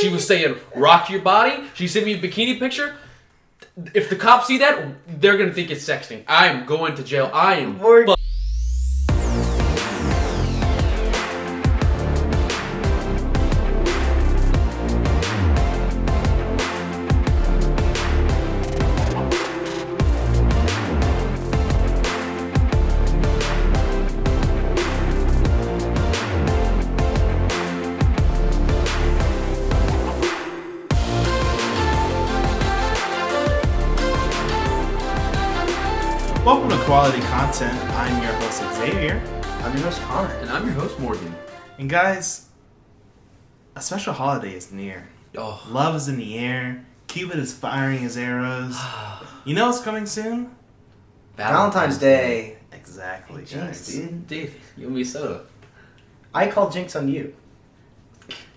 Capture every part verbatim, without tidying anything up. She was saying, rock your body. She sent me a bikini picture. If the cops see that, they're going to think it's sexting. I am going to jail. I am Lord. Welcome to Quality Content. I'm your host Xavier. I'm your host Connor. And I'm your host Morgan. And guys, a special holiday is near. Oh. Love is in the air. Cupid is firing his arrows. You know what's coming soon? Valentine's Day. Day. Exactly, hey, guys. Jinx, dude. Dude, you owe me a soda. I called Jinx on you.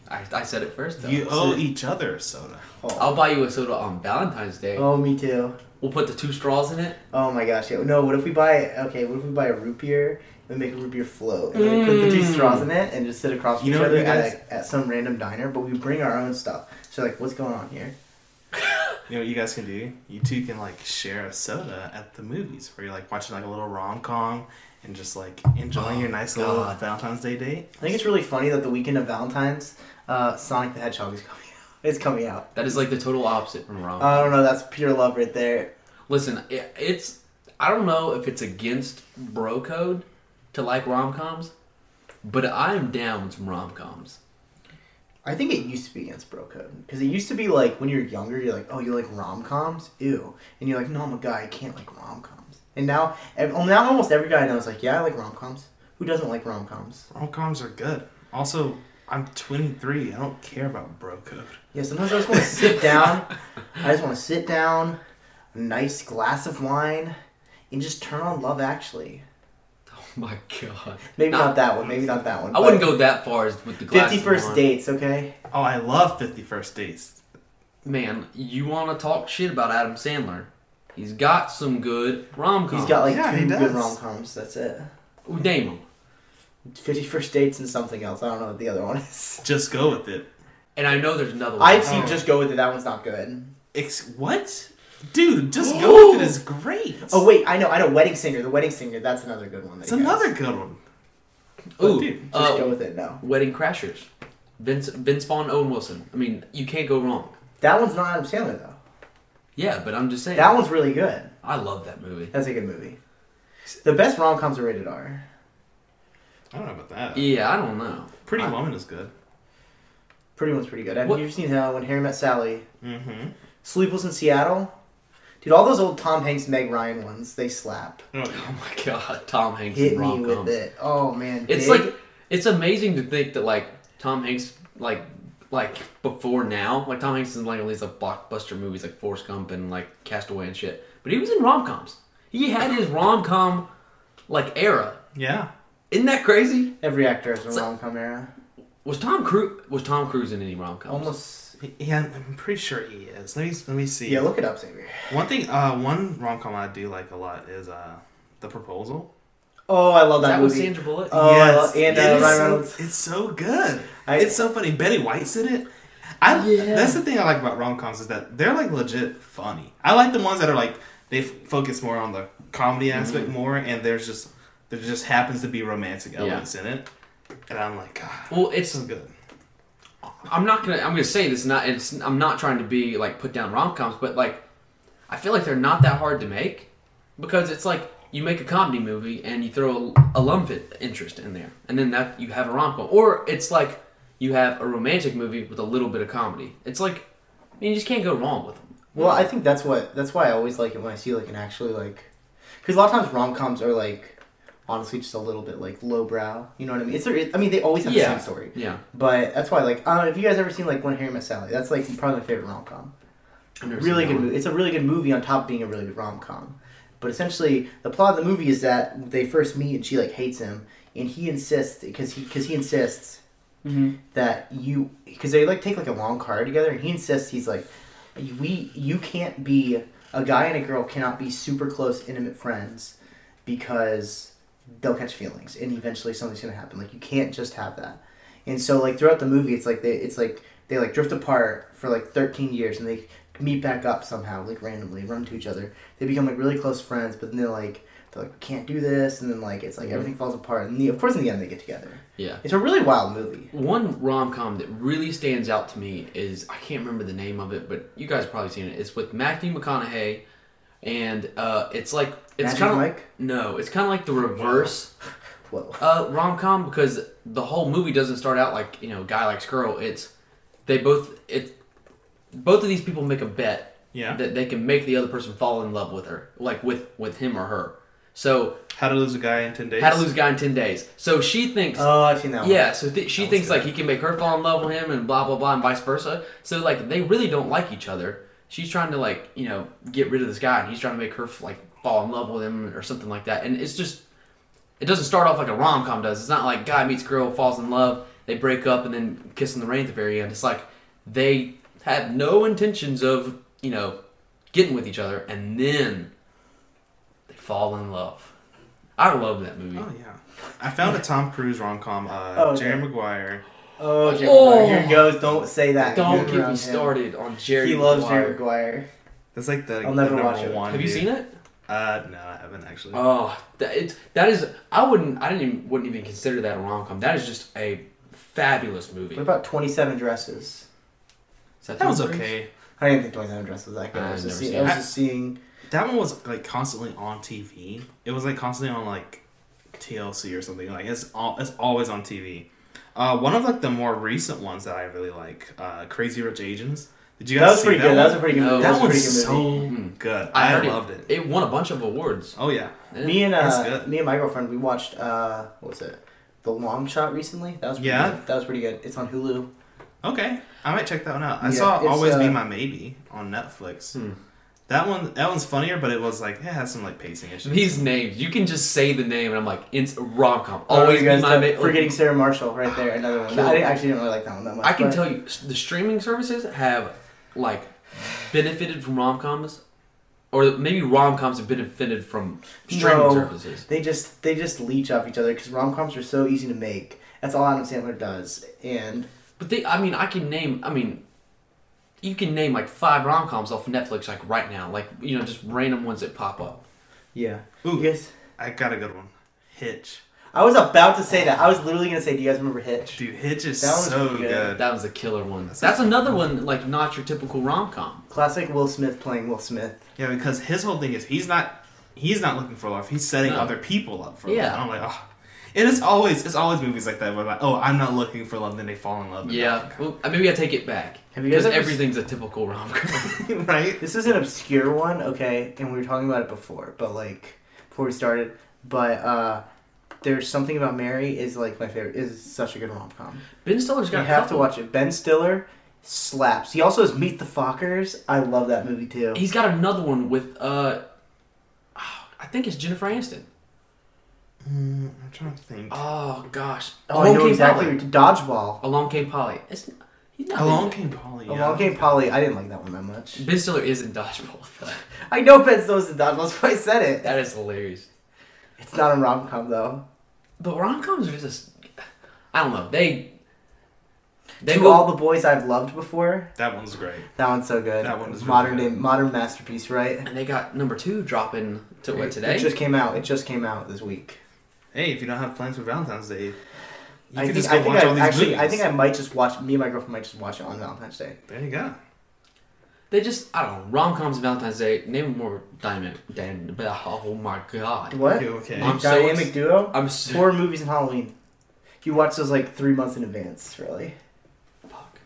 I, I said it first, though. You owe each other a soda. Oh. I'll buy you a soda on Valentine's Day. Oh, me too. We'll put the two straws in it. Oh my gosh, yeah. No, what if we buy, okay, what if we buy a root beer and make a root beer float and mm. we put the two straws in it and just sit across from each other guys... at, a, at some random diner, but we bring our own stuff. So like, what's going on here? You know what you guys can do? You two can like share a soda at the movies where you're like watching like a little rom-com and just like enjoying oh, your nice God. little Valentine's Day date. I think it's really funny that the weekend of Valentine's, uh, Sonic the Hedgehog is coming. It's coming out. That is like the total opposite from rom. I don't know. That's pure love right there. Listen, it, it's... I don't know if it's against bro code to like rom-coms, but I'm down with some rom-coms. I think it used to be against bro code. Because it used to be like, when you're younger, you're like, oh, you like rom-coms? Ew. And you're like, no, I'm a guy. I can't like rom-coms. And now, now almost every guy I know is like, yeah, I like rom-coms. Who doesn't like rom-coms? Rom-coms are good. Also... I'm twenty-three. I don't care about bro code. Yeah, sometimes I just want to sit down. I just want to sit down, a nice glass of wine, and just turn on Love Actually. Oh my god. Maybe not, not that one. Maybe not that one. I wouldn't go that far as with the glass of wine. fifty First Dates, okay? Oh, I love fifty First Dates. Man, you want to talk shit about Adam Sandler? He's got some good rom-coms. He's got like yeah, two good rom-coms. That's it. Name them. fifty First Dates and something else. I don't know what the other one is. Just Go With It. And I know there's another one. I've seen oh. Just Go With It. That one's not good. It's, what? Dude, Just Ooh. Go With It is great. Oh, wait. I know. I know. Wedding Singer. The Wedding Singer. That's another good one. It's another good one. Ooh. Dude, just uh, Go With It now. Wedding Crashers. Vince, Vince Vaughn, Owen Wilson. I mean, you can't go wrong. That one's not Adam Sandler, though. Yeah, but I'm just saying. That one's really good. I love that movie. That's a good movie. The best rom-coms are rated R. I don't know about that. Yeah, I don't know. Pretty I, Woman is good. Pretty Woman's pretty good. Have what? you ever seen how When Harry Met Sally? Mm-hmm. Sleepless in Seattle? Dude, all those old Tom Hanks, Meg Ryan ones, they slap. Oh, oh my god, Tom Hanks Hit and rom-coms. Hit me with it. Oh, man. It's big. like, it's amazing to think that, like, Tom Hanks, like, like before now, like, Tom Hanks is in, like, at least, like, blockbuster movies, like, Forrest Gump and, like, Castaway and shit. But he was in rom-coms. He had his rom-com, like, era. Yeah. Isn't that crazy? Every actor has a so, rom-com era. Was Tom Cruise was Tom Cruise in any rom-coms? Almost. Yeah, I'm pretty sure he is. Let me let me see. Yeah, look it up, Xavier. One thing, uh, one rom-com I do like a lot is uh, The Proposal. Oh, I love that, that movie. That was Sandra Bullock. Oh, yes. I love, and uh, Ryan Reynolds. So, it's so good. I, it's so funny. Betty White's in it. I. Yeah. That's the thing I like about rom-coms is that they're like legit funny. I like the ones that are like they f- focus more on the comedy aspect mm-hmm. more, and there's just. There just happens to be romantic elements yeah. in it, and I'm like, God. Well, it's so good. I'm not gonna. I'm gonna say this. Not. It's, I'm not trying to be like put down rom coms, but like, I feel like they're not that hard to make because it's like you make a comedy movie and you throw a, a love interest in there, and then that you have a rom com, or it's like you have a romantic movie with a little bit of comedy. It's like, I mean, you just can't go wrong with them. Well, I think that's what. That's why I always like it when I see like an actually like, because a lot of times rom coms are like. Honestly, just a little bit like lowbrow. You know what I mean? It's it, I mean they always have yeah. the same story. Yeah. But that's why like I don't know if you guys ever seen like When Harry Met Sally. That's like probably my favorite rom com. Really good movie. It's a really good movie on top of being a really good rom com. But essentially, the plot of the movie is that they first meet and she like hates him, and he insists because he because he insists mm-hmm. that you because they like take like a long car together, and he insists he's like we you can't be a guy and a girl cannot be super close intimate friends because. They'll catch feelings, and eventually something's gonna happen. Like you can't just have that. And so, like throughout the movie, it's like they, it's like they like drift apart for like thirteen years and they meet back up somehow, like randomly, run to each other. They become like really close friends, but then they're like, they're like, we can't do this, and then like it's like mm-hmm. everything falls apart, and the, of course in the end they get together. Yeah, it's a really wild movie. One rom com that really stands out to me is, I can't remember the name of it, but you guys have probably seen it. It's with Matthew McConaughey, and uh, it's like it's kind of like no, it's kind of like the reverse. Whoa. Uh, rom com, because the whole movie doesn't start out like, you know, guy likes girl. It's they both it. Both of these people make a bet yeah. that they can make the other person fall in love with her, like with, with him or her. So How to Lose a Guy in ten Days. How to Lose a Guy in ten Days. So she thinks. Oh, I've seen that one. Yeah, so th- she thinks good. like he can make her fall in love with him and blah blah blah and vice versa. So like they really don't like each other. She's trying to like, you know, get rid of this guy, and he's trying to make her like fall in love with him or something like that. And it's just, it doesn't start off like a rom com does. It's not like guy meets girl, falls in love, they break up, and then kiss in the rain at the very end. It's like they had no intentions of, you know, getting with each other, and then they fall in love. I love that movie. Oh, yeah. I found a Tom Cruise rom-com, uh, oh, okay. Jerry Maguire. Oh, Jerry oh, Maguire. Here he goes. Don't say that. Don't get me started him. on Jerry He Maguire. loves Jerry Maguire. That's like the, I'll never the number watch it. one. Have dude. you seen it? Uh, no, I haven't actually. Oh, that, it, that is, I wouldn't, I didn't even, wouldn't even consider that a rom-com. That is just a fabulous movie. What about Twenty-Seven Dresses? That, that was okay. I didn't think Twenty-Seven Dresses was that good. I was, just seeing, I was just seeing... That one was, like, constantly on T V. It was, like, constantly on, like, T L C or something. Like, it's all, it's always on T V. Uh, one of, like, the more recent ones that I really like, uh, Crazy Rich Asians. Did you guys see that? That was pretty good. That, that was pretty good. That one's so movie. good. I, I loved it. it. It won a bunch of awards. Oh, yeah. Me and, uh, me and my girlfriend, we watched, uh, what was it? The Long Shot recently. That was pretty yeah. good. That was pretty good. It's on Hulu. Okay, I might check that one out. I yeah, saw Always uh, Be My Maybe on Netflix. Hmm. That one, that one's funnier, but it was like, it has some like pacing issues. These names, you can just say the name, and I'm like, it's rom com. Always oh, Be My Maybe. Forgetting Sarah Marshall, right there, another one. I actually didn't really like that one that much. I can but... tell you, the streaming services have like benefited from rom coms, or maybe rom coms have benefited from streaming no, services. They just they just leech off each other because rom coms are so easy to make. That's all Adam Sandler does, and. But they, I mean, I can name, I mean, you can name like five rom-coms off Netflix like right now. Like, you know, just random ones that pop up. Yeah. Ooh, yes. I got a good one. Hitch. I was about to say that. I was literally going to say, do you guys remember Hitch? Dude, Hitch is that so good. good. That was a killer one. That's, That's another one, like, not your typical rom-com. Classic Will Smith playing Will Smith. Yeah, because his whole thing is he's not, he's not looking for love. He's setting no. other people up for yeah. love. I'm like, oh. And it's always it's always movies like that where like, oh, I'm not looking for love, then they fall in love. Yeah, well, maybe I take it back. Because everything's s- a typical rom-com. Right? This is an obscure one, okay, and we were talking about it before, but like, before we started, but uh, There's Something About Mary is like my favorite, is such a good rom-com. Ben Stiller's got you a have couple. to watch it. Ben Stiller slaps. He also has Meet the Fockers. I love that movie too. He's got another one with, uh, I think it's Jennifer Aniston. Mm, I'm trying to think. Oh gosh! Oh, Along I know Came exactly. Polly. Dodgeball. Along Came Polly. It's he's not Along Came Polly. Yeah. Along Came Polly. I didn't like that one that much. Ben Stiller is in Dodgeball. I know Ben Stiller's in Dodgeball. That's why I said it. That is hilarious. It's not a rom com though. But rom coms are just, I don't know. They. They to go... All the Boys I've Loved Before. That one's great. That one's so good. That one is modern really good. modern masterpiece, right? And they got number two dropping to what today? It just came out. It just came out this week. Hey, if you don't have plans for Valentine's Day, you I can think, just go I watch all I, these actually, movies. I think I might just watch, me and my girlfriend might just watch it on Valentine's Day. There you go. They just, I don't know, rom-coms and Valentine's Day, name more dynamic, dynamic, oh my god. What? Okay, okay. I'm dynamic so, duo? I'm so, Horror movies and Halloween. You watch those like three months in advance, really. Fuck.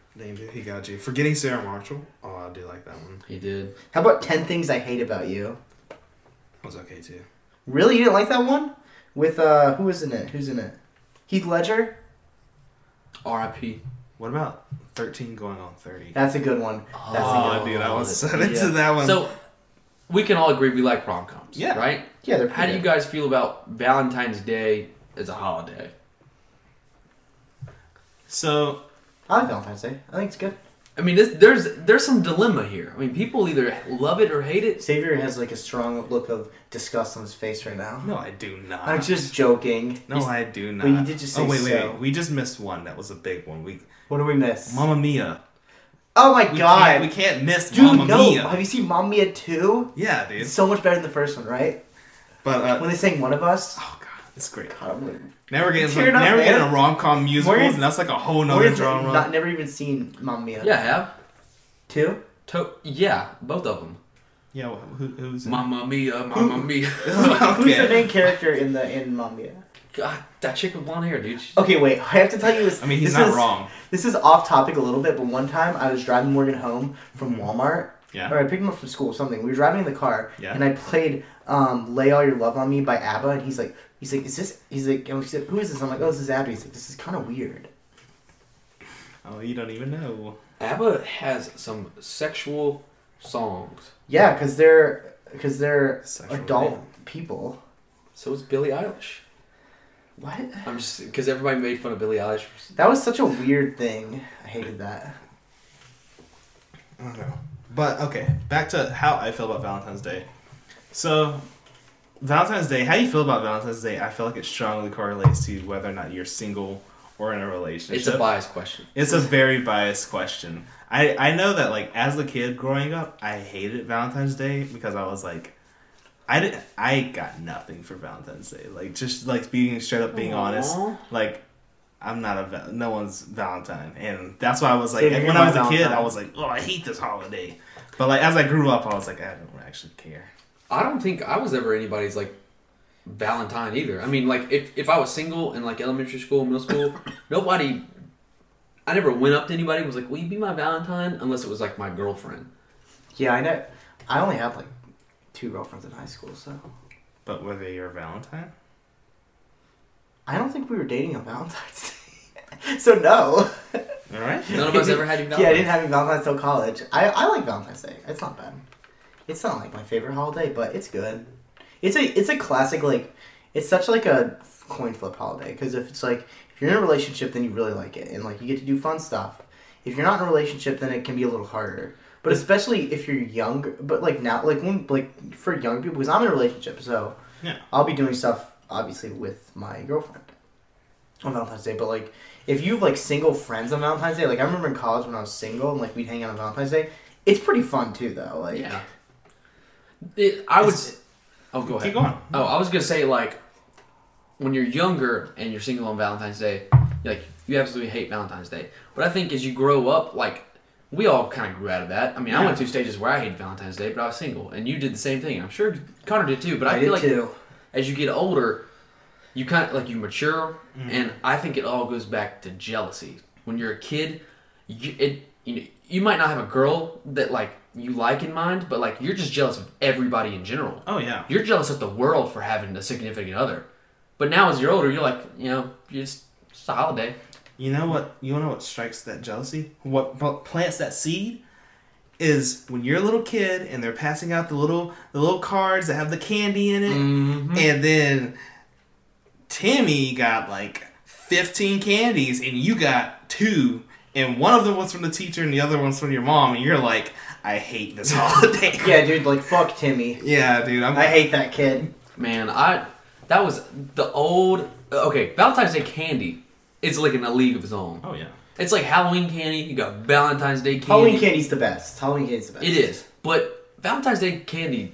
He got you. Forgetting Sarah Marshall. Oh, I do like that one. He did. How about ten Things I Hate About You? That was okay too. Really? You didn't like that one? With, uh, who is in it? Who's in it? Heath Ledger? R I P What about thirteen Going on thirty? That's a good one. That's oh, a good dude, I was set into that one. So, we can all agree we like rom-coms, yeah. right? Yeah, they're pretty How good. do you guys feel about Valentine's Day as a holiday? So, I like Valentine's Day. I think it's good. I mean, this, there's there's some dilemma here. I mean, people either love it or hate it. Xavier has like a strong look of disgust on his face right now. No, I do not. I'm just joking. No, He's, I do not. But you did just say so. Oh, wait, wait, so. wait. We just missed one. That was a big one. We. What did we miss? Mamma Mia. Oh my we god. Can't, we can't miss dude, Mamma no. Mia. Have you seen Mamma Mia two? Yeah, dude. It's so much better than the first one, right? But uh, when they sang One of Us. Oh god, it's great. God, like, now we're getting, like, now we're getting a rom-com musical, and that's like a whole nother genre. I've never even seen Mamma Mia. Yeah, I have. Two? To- yeah, both of them. Yeah, well, who, who's... Mamma Mia, Mamma Who? Mia. okay. Who's the main character in the in Mamma Mia? God, that chick with blonde hair, dude. She's... Okay, wait. I have to tell you this. I mean, he's this not is, wrong. This is off topic a little bit, but one time I was driving Morgan home from Walmart. Yeah. Or I picked him up from school or something. We were driving in the car, yeah. and I played um, Lay All Your Love on Me by ABBA, and he's like, he's like, is this... He's like, he's like, who is this? I'm like, oh, this is ABBA. He's like, this is kind of weird. Oh, you don't even know. ABBA has some sexual... songs. Yeah, because they're because they're sexual adult man. people. So is Billie Eilish. What? I'm just because everybody made fun of Billie Eilish. That was such a weird thing. I hated that. I don't know. But okay, back to how I feel about Valentine's Day. So Valentine's Day, how do you feel about Valentine's Day? I feel like it strongly correlates to whether or not you're single or in a relationship. It's a biased question. It's a very biased question. I, I know that, like, as a kid growing up, I hated Valentine's Day because I was like, I didn't, I got nothing for Valentine's Day. Like, just, like, being straight up, being Aww. honest, like, I'm not a, no one's Valentine. And that's why I was like, when I was a kid, I was like, oh, I hate this holiday. But, like, as I grew up, I was like, I don't actually care. I don't think I was ever anybody's, like, Valentine either. I mean, like, if, if I was single in, like, elementary school, middle school, nobody... I never went up to anybody and was like, will you be my Valentine? Unless it was, like, my girlfriend. Yeah, I know. I only had, like, two girlfriends in high school, so. But were they your Valentine? I don't think we were dating on Valentine's Day. so, no. All right. None of us ever had any Valentine's. Yeah, I didn't have any Valentine's till college. I, I like Valentine's Day. It's not bad. It's not, like, my favorite holiday, but it's good. It's a, it's a classic, like, it's such, like, a coin flip holiday. Because if it's, like... If you're in a relationship, then you really like it, and like you get to do fun stuff. If you're not in a relationship, then it can be a little harder. But especially if you're younger, but like now, like when, like for young people, because I'm in a relationship, so yeah. I'll be doing stuff obviously with my girlfriend on Valentine's Day. But like, if you have like single friends on Valentine's Day, like I remember in college when I was single and like we'd hang out on Valentine's Day, it's pretty fun too, though. Like, yeah, it, I would. Oh, go ahead. Keep going. Oh, I was gonna say like. When you're younger and you're single on Valentine's Day, like you absolutely hate Valentine's Day. But I think as you grow up, like we all kind of grew out of that. I mean, yeah. I went through stages where I hated Valentine's Day, but I was single, and you did the same thing. I'm sure Connor did too. But I, I feel like too. as you get older, you kind of like you mature, mm-hmm. and I think it all goes back to jealousy. When you're a kid, you, it you know, you might not have a girl that like you like in mind, but like you're just jealous of everybody in general. Oh yeah, you're jealous of the world for having a significant other. But now as you're older, you're like, you know, you're just, it's a holiday. You know what? You know what strikes that jealousy? What, what plants that seed is when you're a little kid and they're passing out the little the little cards that have the candy in it. Mm-hmm. And then Timmy got like fifteen candies and you got two. And one of them was from the teacher and the other one's from your mom. And you're like, I hate this holiday. yeah, dude. Like, fuck Timmy. Yeah, dude. I'm, I hate that kid. Man, I... That was the old... Okay, Valentine's Day candy is like in a league of its own. Oh, yeah. It's like Halloween candy. You got Valentine's Day candy. Halloween candy's the best. Halloween candy's the best. It is. But Valentine's Day candy...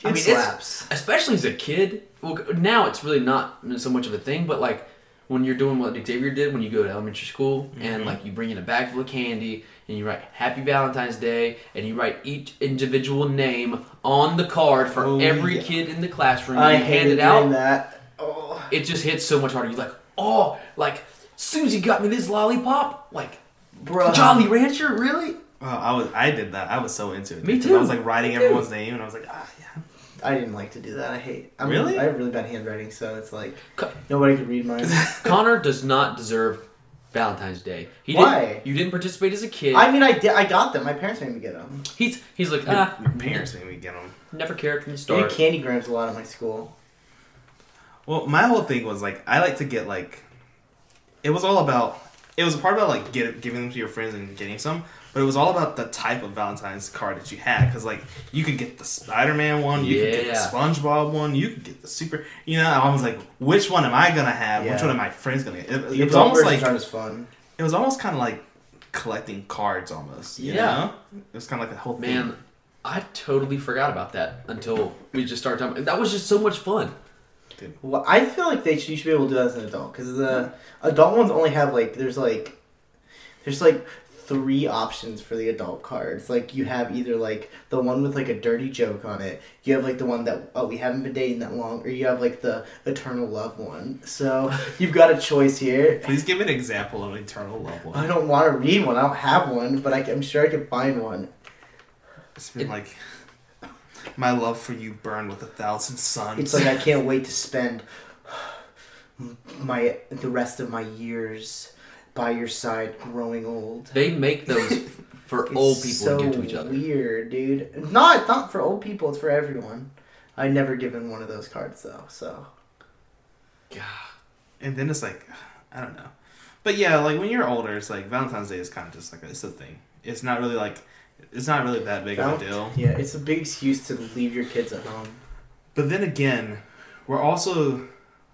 It I mean, slaps. Especially as a kid. Well, now it's really not so much of a thing, but like when you're doing what Xavier did when you go to elementary school mm-hmm. and like you bring in a bag full of candy and you write Happy Valentine's Day and you write each individual name on the card for oh, every yeah. kid in the classroom. I you hand it out. That. Oh. It just hits so much harder. You're like, oh, like Susie got me this lollipop. Like, bruh. Jolly Rancher, really? Oh, I was I did that. I was so into it. Me too. I was like writing everyone's name and I was like, ah, yeah. I didn't like to do that. I hate. I mean, really? I have really bad handwriting, so it's like Con- nobody can read mine. Connor does not deserve Valentine's Day. He Why? Didn't, you didn't participate as a kid. I mean, I did. I got them. My parents made me get them. He's he's like ah. Your, your parents made me get them. Never cared from the start. They did candygrams a lot at my school. Well, my whole thing was like I like to get like. It was all about. It was a part about like get, giving them to your friends and getting some. But it was all about the type of Valentine's card that you had. Because, like, you could get the Spider-Man one. You yeah. could get the SpongeBob one. You could get the super... You know, I was like, which one am I going to have? Yeah. Which one are my friends going to get? It, it was almost like... It was almost kind of like collecting cards almost. You yeah. know? It was kind of like the whole thing. Man, I totally forgot about that until we just started talking. That was just so much fun. Dude. Well, I feel like they should, you should be able to do that as an adult. Because the adult ones only have like, there's like, there's like three options for the adult cards. Like you have either like the one with like a dirty joke on it. You have like the one that, oh, we haven't been dating that long. Or you have like the eternal love one. So you've got a choice here. Please give an example of an eternal love one. I don't want to read one. I don't have one. But I, I'm sure I can find one. It's been it, like... My love for you burned with a thousand suns. It's like I can't wait to spend my the rest of my years by your side, growing old. They make those for old people so to give to each other. Weird, dude. Not not for old people. It's for everyone. I never given one of those cards though. So, yeah. And then it's like, I don't know, but yeah, like when you're older, it's like Valentine's Day is kind of just like it's a thing. It's not really like. It's not really that big of a deal. Yeah, it's a big excuse to leave your kids at home. But then again, we're also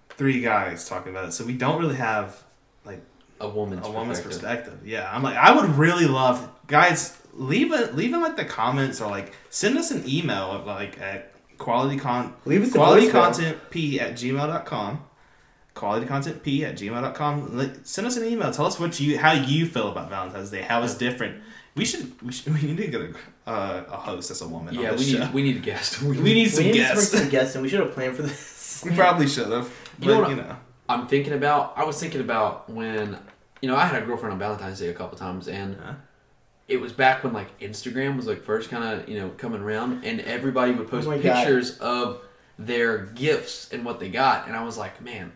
three guys talking about it, so we don't really have like a woman's a woman's perspective. perspective. Yeah, I'm like, I would really love guys leave it leave in like the comments or like send us an email at, like at qualitycon leave us qualitycontentp at gmail dot com. qualitycontentp at gmail dot com. Like, send us an email. Tell us what you how you feel about Valentine's Day. How it's different. We should, we should. We need to get a, uh, a host as a woman. Yeah, on this we need. Show. We need a guest. We, we need some we guests. We need some guests, and we should have planned for this. We probably should have. But, you know, you know, I'm thinking about. I was thinking about when, you know, I had a girlfriend on Valentine's Day a couple times, and huh? it was back when like Instagram was like first kind of you know coming around, and everybody would post oh pictures God. of their gifts and what they got, and I was like, man,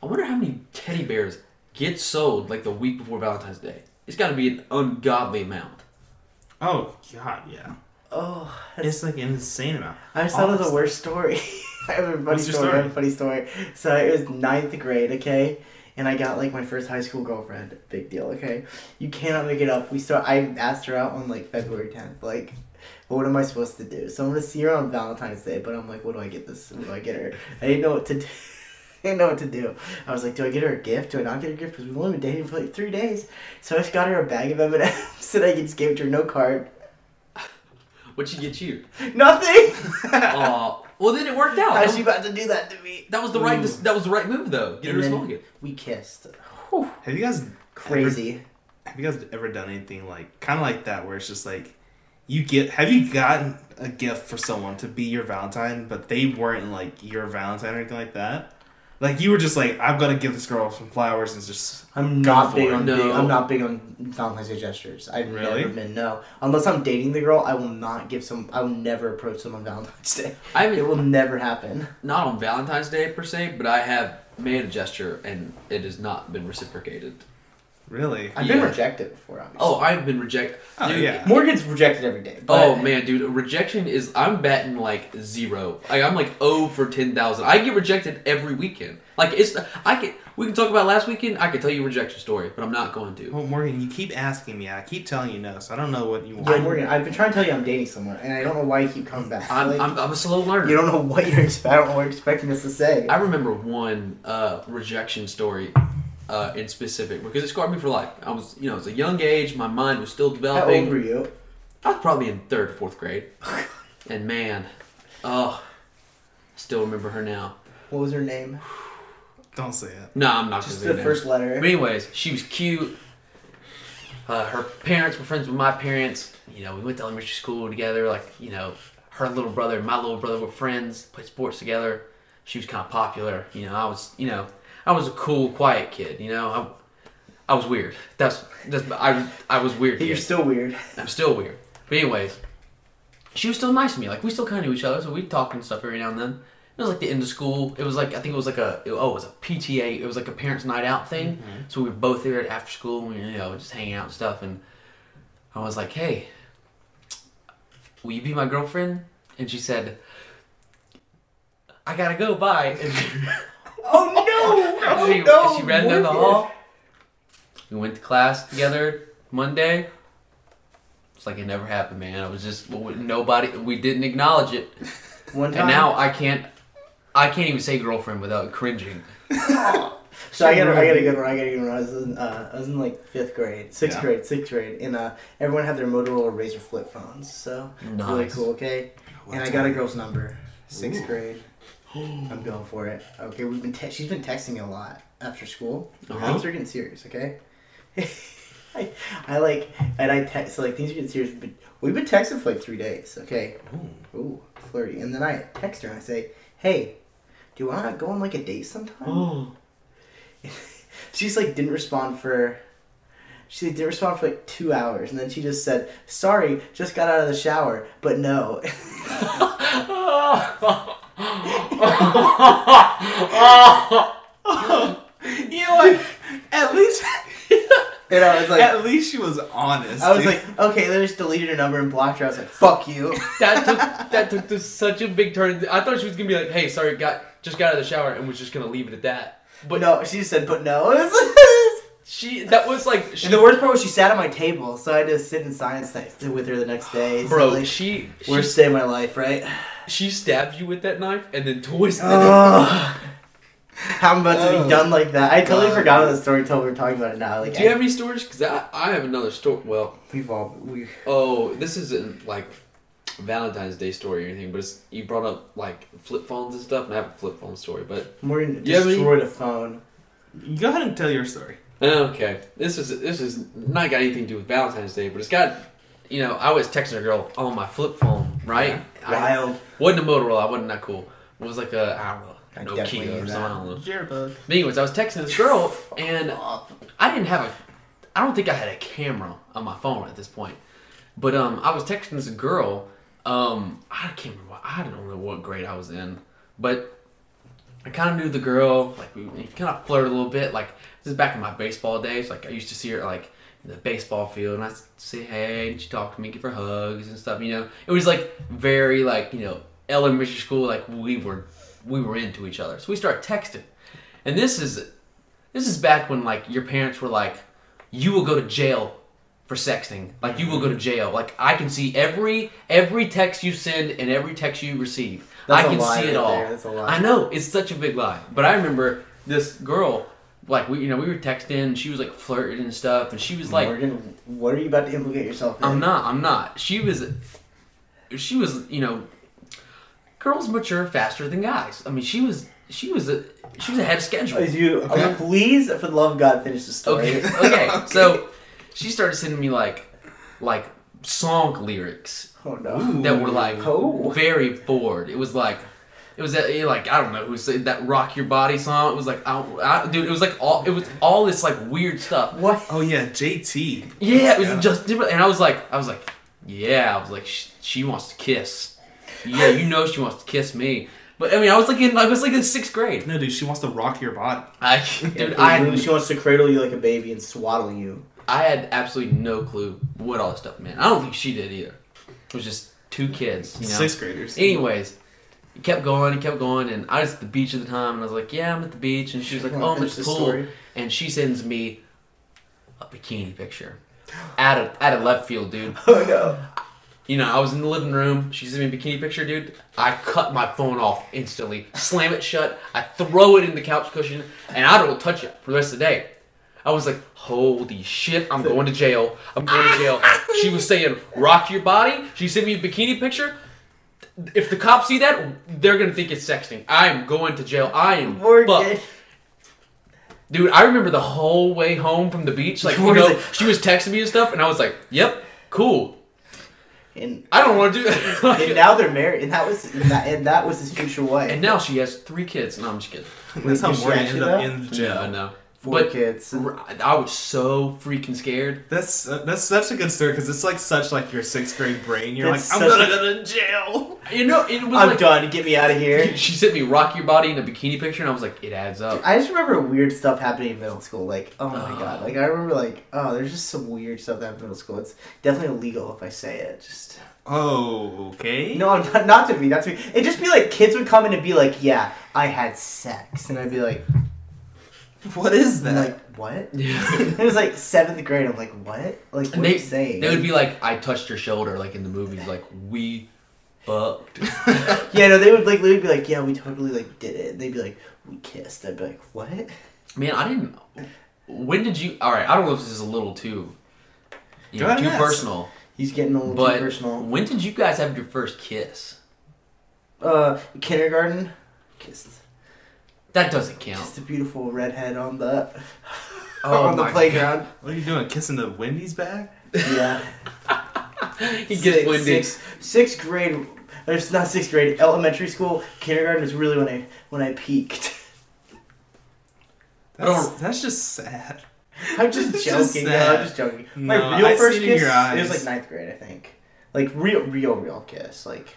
I wonder how many teddy bears get sold like the week before Valentine's Day. It's got to be an ungodly amount. Oh, God, yeah. Oh, it's like an insane amount. I just thought of the worst story. I have a funny story. I have a funny story. So it was ninth grade, okay? And I got like my first high school girlfriend. Big deal, okay? You cannot make it up. We start. I asked her out on like February tenth. Like, well, what am I supposed to do? So I'm going to see her on Valentine's Day, but I'm like, what do I get this? What do I get her? I didn't know what to do. I didn't know what to do. I was like, do I get her a gift? Do I not get her a gift? Because we've only been dating for like three days. So I just got her a bag of M and M's and I just gave it to her, no card. What'd she get you? Nothing! Aw. uh, well, then it worked out. How's she about to do that to me? That was the Ooh. right That was the right move, though. Get and her a small gift. We kissed. Whew. Have you guys... Crazy. Ever, have you guys ever done anything like... Kind of like that, where it's just like... You get... Have you gotten a gift for someone to be your Valentine, but they weren't like your Valentine or anything like that? Like, you were just like, I'm going to give this girl some flowers and just... I'm not big on, no. I'm not big on Valentine's Day gestures. I've really? never been, no. Unless I'm dating the girl, I will not give some... I will never approach someone on Valentine's Day. I mean, it will never happen. Not on Valentine's Day, per se, but I have made a gesture, and it has not been reciprocated. Really? I've yeah. been rejected before, obviously. Oh, I've been rejected. Oh, dude, yeah. Morgan's rejected every day. But... Oh, man, dude. Rejection is... I'm batting, like, zero. Like, I'm, like, oh for ten thousand. I get rejected every weekend. Like, it's... I can... We can talk about last weekend. I can tell you a rejection story, but I'm not going to. Well, Morgan, you keep asking me. I keep telling you no, so I don't know what you want. Yeah, Morgan, I've been trying to tell you I'm dating someone, and I don't know why you keep coming back. I'm, like, I'm, I'm a slow learner. You don't know what you're, expe- I don't know what you're expecting us to say. I remember one uh, rejection story... Uh, in specific, because it scarred me for life. I was, you know, it was a young age. My mind was still developing. How old were you? I was probably in third or fourth grade. And man, oh, I still remember her now. What was her name? Don't say it. No, I'm not going to say it. Just the first letter. But anyways, she was cute. Uh, her parents were friends with my parents. You know, we went to elementary school together. Like, you know, her little brother and my little brother were friends. Played sports together. She was kind of popular. You know, I was, you know... I was a cool, quiet kid, you know. I, I was weird. That's that's I I was weird. You're still weird. I'm still weird. But anyways, she was still nice to me. Like we still kind of knew each other, so we'd talk and stuff every now and then. It was like the end of school. It was like I think it was like a it, oh it was a P T A. It was like a parents' night out thing. Mm-hmm. So we were both there after school. And we you know just hanging out and stuff. And I was like, hey, will you be my girlfriend? And she said, I gotta go. Bye. And oh no. Oh, she, no, she ran down the hall. We went to class together Monday. It's like it never happened, man. It was just nobody. We didn't acknowledge it. One time. And now I can't. I can't even say girlfriend without cringing. So I got, I got a good one. I got a good one. I was in, uh, I was in like fifth grade, sixth yeah. grade, sixth grade, and uh, everyone had their Motorola Razr flip phones. So nice. Really cool. Okay, what and time? I got a girl's number, sixth Ooh. grade. I'm going for it. Okay, we've been te- she's been texting me a lot after school. Uh-huh. Things are getting serious. Okay. I, I like and I text so like things are getting serious. But we've been texting for like three days. Okay. Ooh, Ooh flirty. And then I text her and I say, "Hey, do you want to go on like a date sometime?" Oh. She's like didn't respond for. She didn't respond for like two hours, and then she just said, "Sorry, just got out of the shower, but no." You know, like, at least. And I was like, at least she was honest. I was dude. like, okay, they just deleted her number and blocked her. I was like, fuck you. That took that took to such a big turn. I thought she was gonna be like, hey, sorry, got just got out of the shower, and was just gonna leave it at that. But no, she said, but no. She that was like she, and the worst part was she sat at my table, so I had to sit in science with her the next day. Bro, so like, she worst day of my life, right? She stabbed you with that knife and then twisted oh. it. How much oh. have you done like that? I totally God. forgot about the story until we were talking about it now. Like, do you I, have any stories? Because I, I have another story. Well, we've all we. Oh, this isn't like Valentine's Day story or anything, but it's, you brought up like flip phones and stuff, and I have a flip phone story. But we're gonna destroy the phone. Go ahead and tell your story. Okay, this is this is not got anything to do with Valentine's Day, but it's got, you know, I was texting a girl on my flip phone, right? Yeah. Wild. I, wasn't a Motorola, I wasn't that cool. It was like a, I don't know, I Nokia or something. I don't know. Jitterbug. But anyways, I was texting this girl, and I didn't have a, I don't think I had a camera on my phone at this point, but um, I was texting this girl, um, I can't remember, I don't know what grade I was in, but I kind of knew the girl, like we kind of flirted a little bit, like this is back in my baseball days, like I used to see her like in the baseball field and I'd say hey and she'd talk to me, give her hugs and stuff, you know. It was like very like, you know, elementary school, like we were we were into each other. So we started texting. And this is this is back when like your parents were like, you will go to jail for sexting. Like you will go to jail. Like I can see every every text you send and every text you receive. That's I can see it all. That's a lie. I know, it's such a big lie. But I remember this girl, like we, you know, we were texting, and she was like flirting and stuff, and she was like, Morgan, "What are you about to implicate yourself in?" I'm not. I'm not. She was, she was, you know, girls mature faster than guys. I mean, she was, she was a, she was ahead of schedule. Is you okay. Okay, please, for the love of God, finish the story. Okay. Okay. Okay. So, she started sending me like, like song lyrics. Oh, no. That were like oh. very bored. It was like, it was that, like I don't know who said that "Rock Your Body" song. It was like, I, I, dude, it was like all it was all this like weird stuff. What? Oh yeah, J T. Yeah, it was yeah. just different. And I was like, I was like, yeah, I was like, she, she wants to kiss. Yeah, you know she wants to kiss me. But I mean, I was like, in, I was like in sixth grade. No, dude, she wants to rock your body. I, dude, yeah, I, she wants to cradle you like a baby and swaddle you. I had absolutely no clue what all this stuff meant. I don't think she did either. It was just two kids, you know? Sixth graders. Anyways, it kept going, it kept going, and I was at the beach at the time, and I was like, yeah, I'm at the beach, and she was like, oh, I'm at the pool, and she sends me a bikini picture out of, out of left field, dude. Oh, no. You know, I was in the living room, she sent me a bikini picture, dude. I cut my phone off instantly, slam it shut, I throw it in the couch cushion, and I don't touch it for the rest of the day. I was like, holy shit, I'm going to jail. I'm going to jail. She was saying, rock your body. She sent me a bikini picture. If the cops see that, they're going to think it's sexting. I am going to jail. I am fucked. Dude, I remember the whole way home from the beach. Like, you know, she was texting me and stuff, and I was like, yep, cool. And I don't want to do that. Like, and now they're married, and that was and that, and that was his future wife. And now she has three kids. No, I'm just kidding. That's how Morgan ended up in jail. I know. Four but kids. I was so freaking scared. That's uh, that's such a good story because it's like such like your sixth grade brain. You're that's like, I'm gonna go to jail. You know, it was I'm like, done. Get me out of here. She sent me "Rock Your Body" in a bikini picture, and I was like, it adds up. Dude, I just remember weird stuff happening in middle school. Like, oh my uh, god. Like I remember like, oh, there's just some weird stuff that happened in middle school. It's definitely illegal if I say it. Just. Oh, okay. No, not, not to me. Not to me. It'd just be like kids would come in and be like, yeah, I had sex, and I'd be like. What is that? Like, what? Yeah. It was like seventh grade. I'm like, what? Like, what they, are you saying? They would be like, I touched your shoulder, like in the movies, like, we fucked. Yeah, no, they would like, literally be like, yeah, we totally like did it. They'd be like, we kissed. I'd be like, what? Man, I didn't... When did you... Alright, I don't know if this is a little too... You know, too personal. He's getting a little but too personal. When did you guys have your first kiss? Uh, kindergarten. Kissed. That doesn't count. Kissed a beautiful redhead on the... Oh, on the playground. God. What are you doing? Kissing the Wendy's bag? Yeah. He gets Wendy's. Sixth grade... It's not sixth grade. Elementary school. Kindergarten was really when I when I peaked. That's, that's just sad. I'm just that's joking. Just no, I'm just joking. No, my real I first kiss, it, it was like ninth grade, I think. Like real, real, real kiss. Like,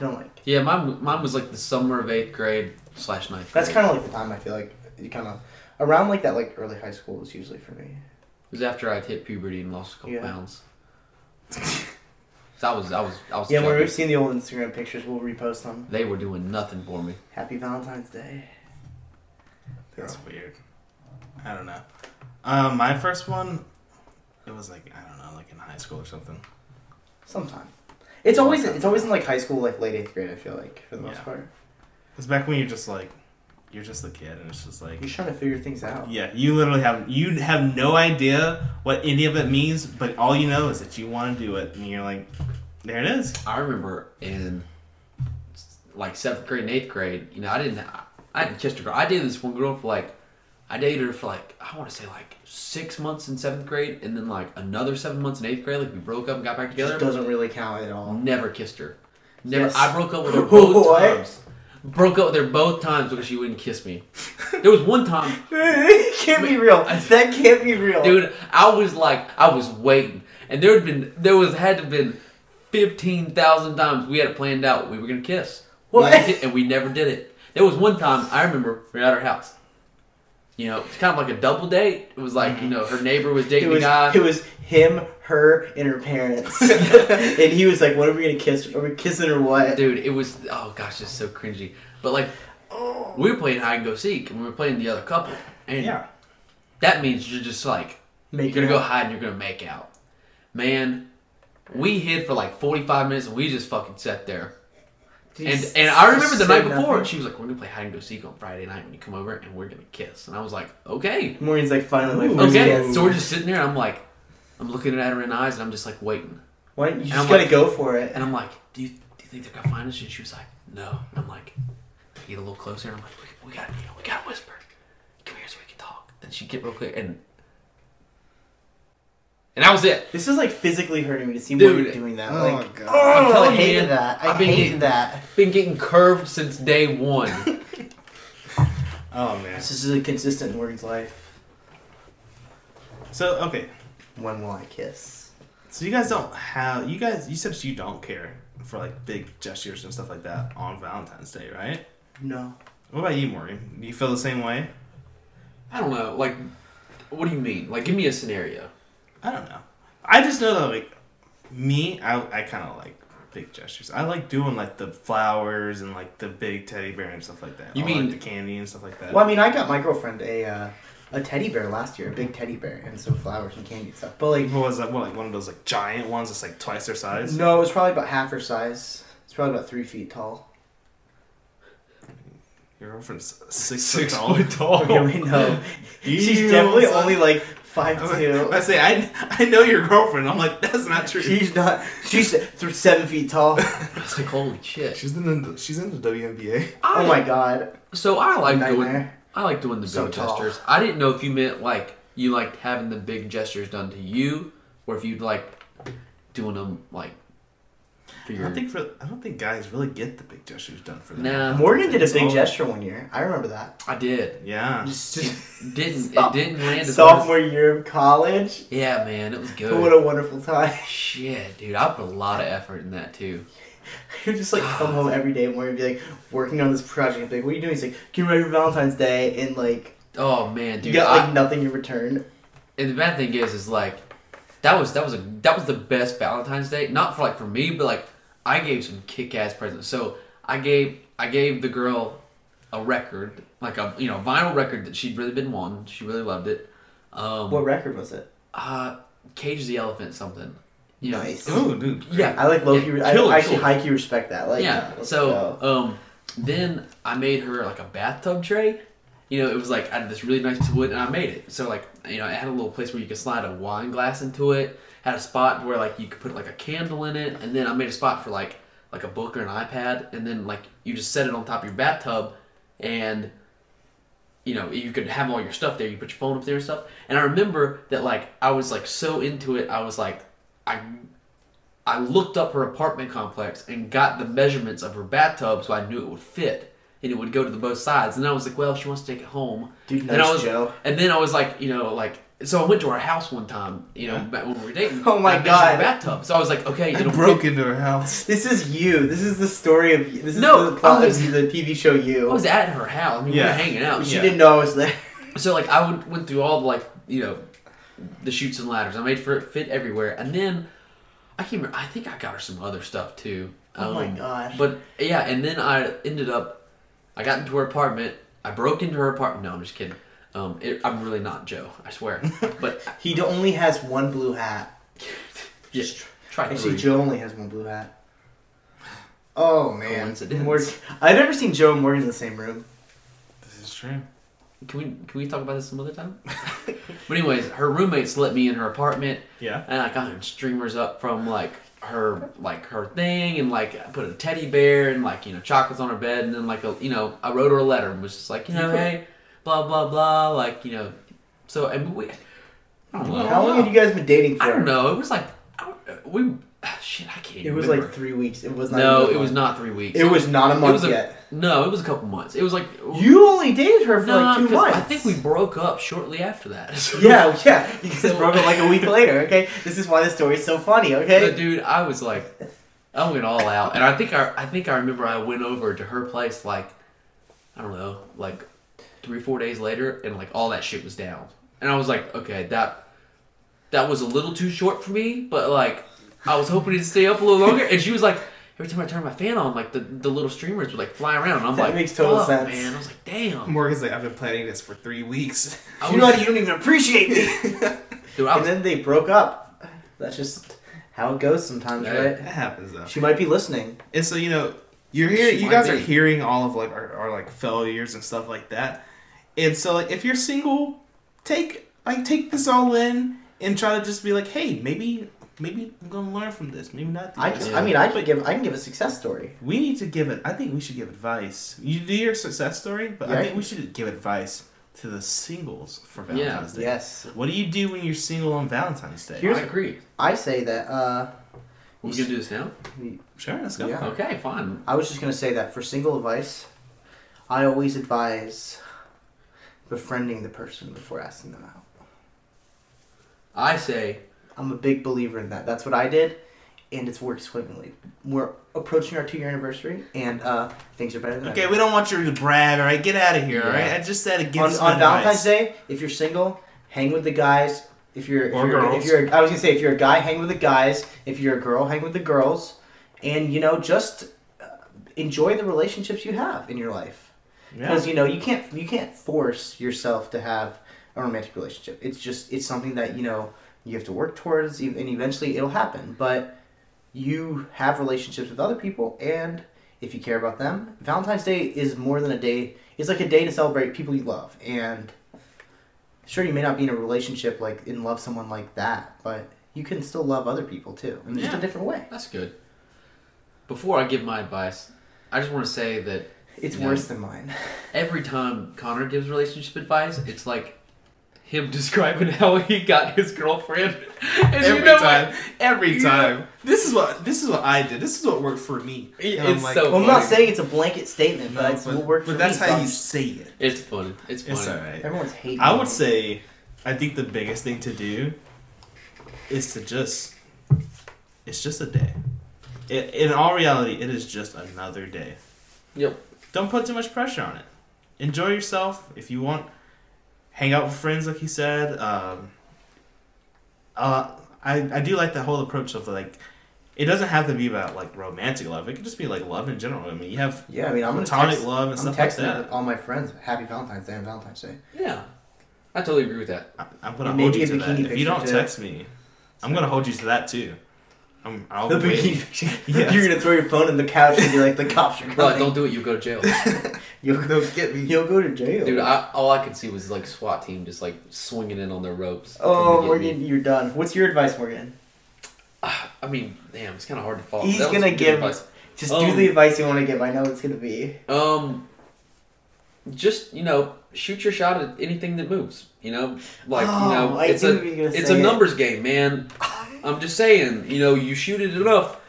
I don't like. Yeah, mine, mine was like the summer of eighth grade slash ninth. That's kind of like the time I feel like you kind of around like that, like early high school was usually for me. It was after I hit puberty and lost a couple yeah. pounds. So I was, I was, I was. Yeah, when we've seen the old Instagram pictures, we'll repost them. They were doing nothing for me. Happy Valentine's Day. That's weird. I don't know. Um, my first one, it was like I don't know, like in high school or something. Sometime. It's always it's always in like high school, like late eighth grade. I feel like for the most yeah. part. It's back when you're just like, you're just a kid, and it's just like you're trying to figure things out. Yeah, you literally have you have no idea what any of it means, but all you know is that you want to do it, and you're like, there it is. I remember in like seventh grade and eighth grade, you know, I didn't. I, I hadn't kissed a girl. I dated this one girl for like, I dated her for like, I want to say like six months in seventh grade, and then like another seven months in eighth grade. Like we broke up and got back together. It doesn't really count at all. Never kissed her. Never. Yes. I broke up with her both what? times. Broke up with her both times because she wouldn't kiss me. There was one time. It can't be real. That can't be real. Dude, I was like, I was waiting, and there had been, there was had to have been fifteen thousand times we had it planned out. We were gonna kiss. What? We did, and we never did it. There was one time, I remember, we were at her house. You know, it's kind of like a double date. It was like, you know, her neighbor was dating was, a guy. It was him, her, and her parents. And he was like, what are we going to kiss? Are we kissing or what? Dude, it was, oh gosh, it's so cringy. But like, oh. we were playing hide and go seek, and we were playing the other couple. And yeah. that means you're just like, make you're going to go hide and you're going to make out. Man, we hid for like forty-five minutes, and we just fucking sat there. And and I remember the night before, she was like, we're going to play hide and go seek on Friday night when you come over, and we're going to kiss. And I was like, okay. Maureen's like, finally, like, okay. Kiss. So we're just sitting there, and I'm like, I'm looking at her in the eyes, and I'm just like, waiting. Why? You just got to go for it. And I'm like, do you, do you think they're going to find us? And she was like, no. And I'm like, get a little closer, and I'm like, we, we got to, you know, we got to whisper. Come here so we can talk. And she get real quick, and... And that was it. This is like physically hurting me to see Maureen doing that. Oh like, God. Oh, I'm telling I hated you, that. I hated getting, that. Been getting curved since day one. Oh man, this is a consistent in Maureen's life. So okay, when will I kiss? So you guys don't have you guys you said you don't care for like big gestures and stuff like that on Valentine's Day, right? No. What about you, Maureen? Do you feel the same way? I don't know. Like, what do you mean? Like, give me a scenario. I don't know. I just know that, like, me, I I kind of like big gestures. I like doing, like, the flowers and, like, the big teddy bear and stuff like that. You All mean... Like, the candy and stuff like that. Well, I mean, I got my girlfriend a uh, a teddy bear last year, a big teddy bear, and some flowers and candy and stuff. But, like... What was that? What, like, one of those, like, giant ones that's, like, twice their size? No, it was probably about half her size. It's probably about three feet tall. Your girlfriend's six, six foot tall? Foot tall. I mean, no. She's definitely only, like... five two. I say I I know your girlfriend. I'm like, that's not true. She's not. She's seven feet tall. I was like, holy shit. She's in the she's in the W N B A. I, oh my god. So I like Nightmare. doing I like doing the so big tall. gestures. I didn't know if you meant like you liked having the big gestures done to you, or if you'd like doing them like. For your... I don't think for, I don't think guys really get the big gestures done for them. Nah, Morgan did a big oh. gesture one year. I remember that. I did. Yeah. Just, just didn't it didn't land sophomore as... year of college. Yeah, man, it was good. What a wonderful time. Shit, dude, I put a lot of effort in that too. You just like come home every day, Morgan, and be like working on this project. Like, what are you doing? He's like, get ready for Valentine's Day, and like, oh man, dude, you got like I... nothing in return. And the bad thing is, is like. That was that was a that was the best Valentine's Day. Not for like for me, but like I gave some kick ass presents. So I gave I gave the girl a record, like a you know vinyl record that she'd really been wanting. She really loved it. Um, what record was it? Uh, Cage the Elephant, something. You know, nice. Oh, dude. Yeah, I like low key. Yeah, I killer, actually high key respect that. Like, yeah. So um, then I made her like a bathtub tray. you know, it was like out of this really nice wood, and I made it. So like, you know, it had a little place where you could slide a wine glass into it. Had a spot where like you could put like a candle in it, and then I made a spot for like like a book or an iPad, and then like you just set it on top of your bathtub, and you know, you could have all your stuff there. You put your phone up there and stuff. And I remember that like I was like so into it. I was like, I I looked up her apartment complex and got the measurements of her bathtub so I knew it would fit. And it would go to the both sides. And I was like, well, she wants to take it home. Dude, nice, and I was, Joe. And then I was like, you know, like, so I went to her house one time, you know, yeah. when we were dating. Oh my God. Bathtub. So I was like, okay. I it'll broke fit. into her house. This is you. This is the story of you. This is no, the plot was, of the T V show You. I was at her house. I mean, yeah. we were hanging out. She yeah. didn't know I was there. So, like, I would, went through all the, like, you know, the chutes and ladders. I made for it fit everywhere. And then, I can't remember. I think I got her some other stuff, too. Um, oh my gosh. But, yeah, and then I ended up, I got into her apartment. I broke into her apartment. No, I'm just kidding. Um, it, I'm really not Joe. I swear. But he only has one blue hat. Just try to Actually, Joe only has one blue hat. Oh man! Coincidence. Morgan. I've never seen Joe and Morgan in the same room. This is true. Can we can we talk about this some other time? But anyways, her roommates let me in her apartment. Yeah. And I got her streamers up from like. her like her thing, and like I put a teddy bear and like, you know, chocolates on her bed, and then like a, you know, I wrote her a letter and was just like, you know, hey, blah blah blah, like, you know, so and we I don't know. How long have you guys been dating for? I don't know. It was like I don't, we shit, I can't. It was remember. like three weeks. It was not No, it was not three weeks. It was not a month a, yet. No, it was a couple months. It was like you only dated her for no, like two months. I think we broke up shortly after that. So yeah, yeah. You guys so, broke up like a week later. Okay, this is why the story's so funny. Okay, but dude, I was like, I went all out, and I think I, I think I remember I went over to her place like, I don't know, like three or four days later, and like all that shit was down, and I was like, okay, that, that was a little too short for me, but like I was hoping to stay up a little longer, and she was like. Every time I turn my fan on, like, the, the little streamers would, like, fly around. And I'm that like, makes total fuck, sense. man. I was like, damn. Morgan's like, I've been planning this for three weeks. I you know what? You don't even appreciate me. Dude, I was... And then they broke up. That's just how it goes sometimes, yeah, right? That happens, though. She might be listening. And so, you know, you're hearing, you guys be. are hearing all of, like, our, our, like, failures and stuff like that. And so, like, if you're single, take, like, take this all in and try to just be like, hey, maybe... Maybe I'm gonna learn from this. Maybe not. The I, can, I mean, I could give. I can give a success story. We need to give it. I think we should give advice. You do your success story, but yeah, I think I we should give advice to the singles for Valentine's yeah. Day. Yes. What do you do when you're single on Valentine's Day? Here's I agree. I say that. Uh, we can do this now. We, sure, let's go. Yeah. Okay, fine. I was just gonna say that for single advice, I always advise befriending the person before asking them out. I say. I'm a big believer in that. That's what I did, and it's worked swimmingly. We're approaching our two-year anniversary, and uh, things are better than okay, ever. Okay, we don't want you to brag, all right? Get out of here, yeah. all right? I just said it gives on, on Valentine's Day, if you're single, hang with the guys. If you're, if or you're, girls. If you're, I was going to say, if you're a guy, hang with the guys. If you're a girl, hang with the girls. And, you know, just enjoy the relationships you have in your life. Because, yeah. you know, you can't you can't force yourself to have a romantic relationship. It's just, it's something that, you know... You have to work towards, and eventually it'll happen. But you have relationships with other people, and if you care about them, Valentine's Day is more than a day. It's like a day to celebrate people you love. And sure, you may not be in a relationship like and love someone like that, but you can still love other people too, in yeah, just a different way. That's good. Before I give my advice, I just want to say that it's worse know, than mine. Every time Connor gives relationship advice, it's like. Him describing how he got his girlfriend. And every you know time. What? Every time. Yeah. This is what this is what I did. This is what worked for me. It, it's I'm like, so well, I'm not saying it's a blanket statement, no, but it's what worked for me. But that's how you say it. It's funny. It's funny. It's all right. Everyone's hating I would me. say, I think the biggest thing to do is to just, it's just a day. It, in all reality, it is just another day. Yep. Don't put too much pressure on it. Enjoy yourself if you want. Hang out with friends, like you said. Um, uh, I I do like the whole approach of like, it doesn't have to be about like romantic love. It could just be like love in general. I mean, you have yeah. I mean, I'm platonic text, love and I'm stuff like that. I'm texting all my friends. Happy Valentine's Day and Valentine's Day. Yeah, I totally agree with that. I, I'm gonna hold you to that. If you don't text me, I'm gonna hold you to that too. I'm I'll the wait. Yes. You're gonna throw your phone in the couch and be like, the cops are coming. No, don't do it. You'll go to jail. You'll go get me. You'll go to jail, dude. I, all I could see was like SWAT team just like swinging in on their ropes. Oh, Morgan, me. You're done. What's your advice, Morgan? Uh, I mean, damn, it's kind of hard to follow. He's that gonna give. Just um, do the advice you want to give. I know it's gonna be. Um, just you know, shoot your shot at anything that moves. You know, like oh, you know, I it's a it's a numbers it. game, man. I'm just saying, you know, you shoot it enough.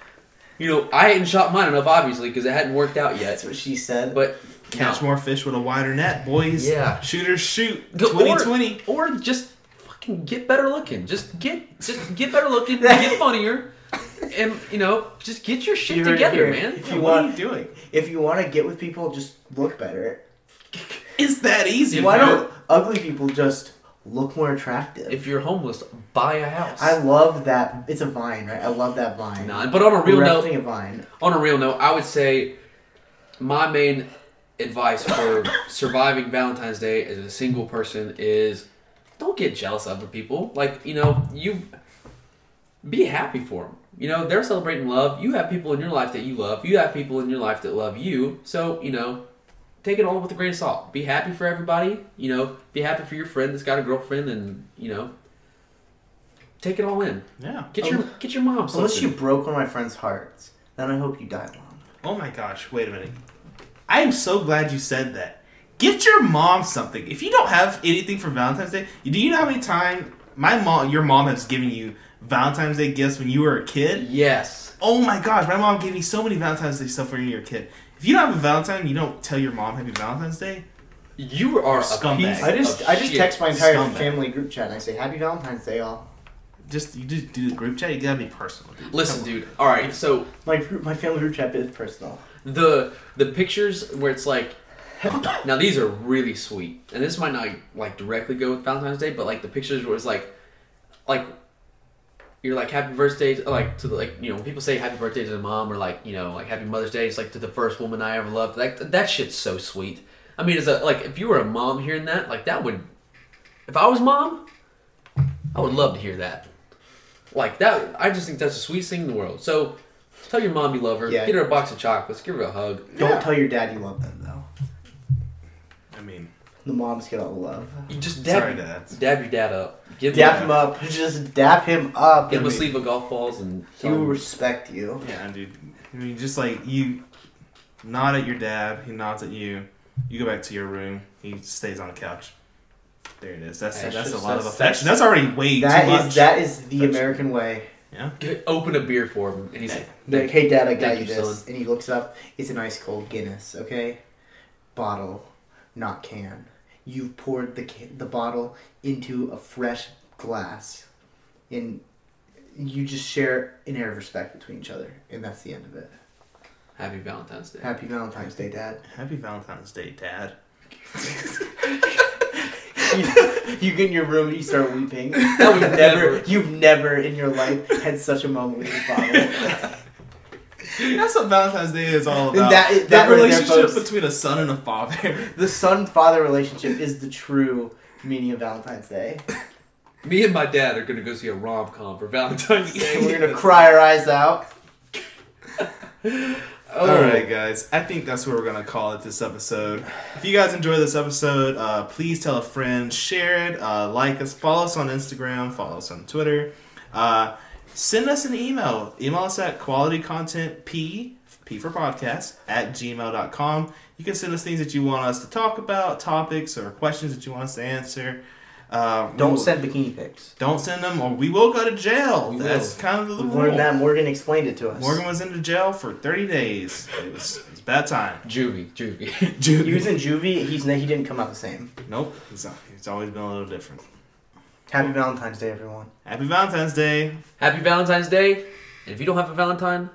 You know, I hadn't shot mine enough, obviously, because it hadn't worked out yet. That's what she said. But catch no. more fish with a wider net, boys. Yeah, shooters shoot. twenty twenty or, or just fucking get better looking. Just get just get better looking. Get funnier. And, you know, just get your shit you're, together, you're, man. If you what want, are you doing? If you want to get with people, just look better. It's that easy. Why don't ugly people just look more attractive? If you're homeless, buy a house. I love that. It's a vine, right? I love that vine. Nah, but on a real note, a vine. on a real note, I would say my main advice for surviving Valentine's Day as a single person is don't get jealous of other people. Like, you know, you be happy for them. You know, they're celebrating love. You have people in your life that you love. You have people in your life that love you. So, you know, take it all with a grain of salt. Be happy for everybody. You know, be happy for your friend that's got a girlfriend and, you know, take it all in. Yeah. Get um, your get your mom something. Unless you broke one of my friend's hearts, then I hope you die long. Oh, my gosh. Wait a minute. I am so glad you said that. Get your mom something. If you don't have anything for Valentine's Day, do you know how many times my mom, your mom has given you Valentine's Day gifts when you were a kid? Yes. Oh my gosh, my mom gave me so many Valentine's Day stuff when you were a kid. If you don't have a Valentine, you don't tell your mom Happy Valentine's Day. You are a scumbag. I just I just shit. text my entire scumbag. family group chat and I say Happy Valentine's Day, y'all. Just you just do the group chat. You gotta be personal. Dude. Listen, dude. All right, so my group, my family group chat is personal. The the pictures where it's like. Now these are really sweet, and this might not like directly go with Valentine's Day, but like the pictures where it's like, like. You're like happy birthday, like to the, like you know when people say happy birthday to the mom or like you know like happy Mother's Day, it's like to the first woman I ever loved. Like that shit's so sweet. I mean, it's a, like if you were a mom hearing that, like that would, if I was mom, I would love to hear that. Like that, I just think that's the sweetest thing in the world. So tell your mom you love her. Yeah. Get her a box of chocolates. Give her a hug. Don't yeah. tell your dad you love them though. I mean. The moms get all the love. You just dab, Sorry, dads. dab your dad up. Give dab him up. Just dab him up. Give him a sleeve of golf balls and he will respect you. Yeah, dude. I mean, just like you nod at your dad, he nods at you. You go back to your room. He stays on the couch. There it is. That's that's, that's a lot of affection. That's already way that too is, much. That is the affection. American way. Yeah. Open a beer for him, and he's yeah. like, "Hey, Dad, I got you this." Son. And he looks up. It's an ice cold Guinness. Okay, bottle, not can. You've poured the the bottle into a fresh glass, and you just share an air of respect between each other, and that's the end of it. Happy Valentine's Day. Happy Valentine's Day, Dad. Happy Valentine's Day, Dad. you, you get in your room and you start weeping. No, you've never, you've never in your life had such a moment with your father. That's what Valentine's Day is all about. That, that the relationship between a son and a father. The son-father relationship is the true meaning of Valentine's Day. Me and my dad are going to go see a rom-com for Valentine's Day. We're going to cry our eyes out. oh. All right, guys. I think that's where we're going to call it this episode. If you guys enjoy this episode, uh, please tell a friend. Share it. Uh, like us. Follow us on Instagram. Follow us on Twitter. Uh... Send us an email. Email us at qualitycontentp, P for podcast, at gmail dot com. You can send us things that you want us to talk about, topics, or questions that you want us to answer. Uh, don't we'll, send bikini pics. Don't send them, or we will go to jail. We That's will. kind of the rule. We learned that. Morgan explained it to us. Morgan was in jail for thirty days. It was, it was a bad time. Juvie, juvie. juvie. He was in juvie. He's, he didn't come out the same. Nope. He's, not, he's always been a little different. Happy Valentine's Day, everyone. Happy Valentine's Day. Happy Valentine's Day. And if you don't have a Valentine,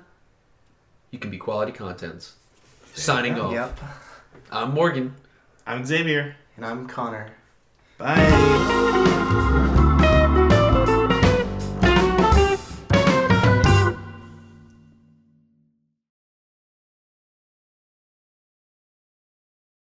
you can be quality contents. Signing off. Yep. I'm Morgan. I'm Xavier. And I'm Connor. Bye.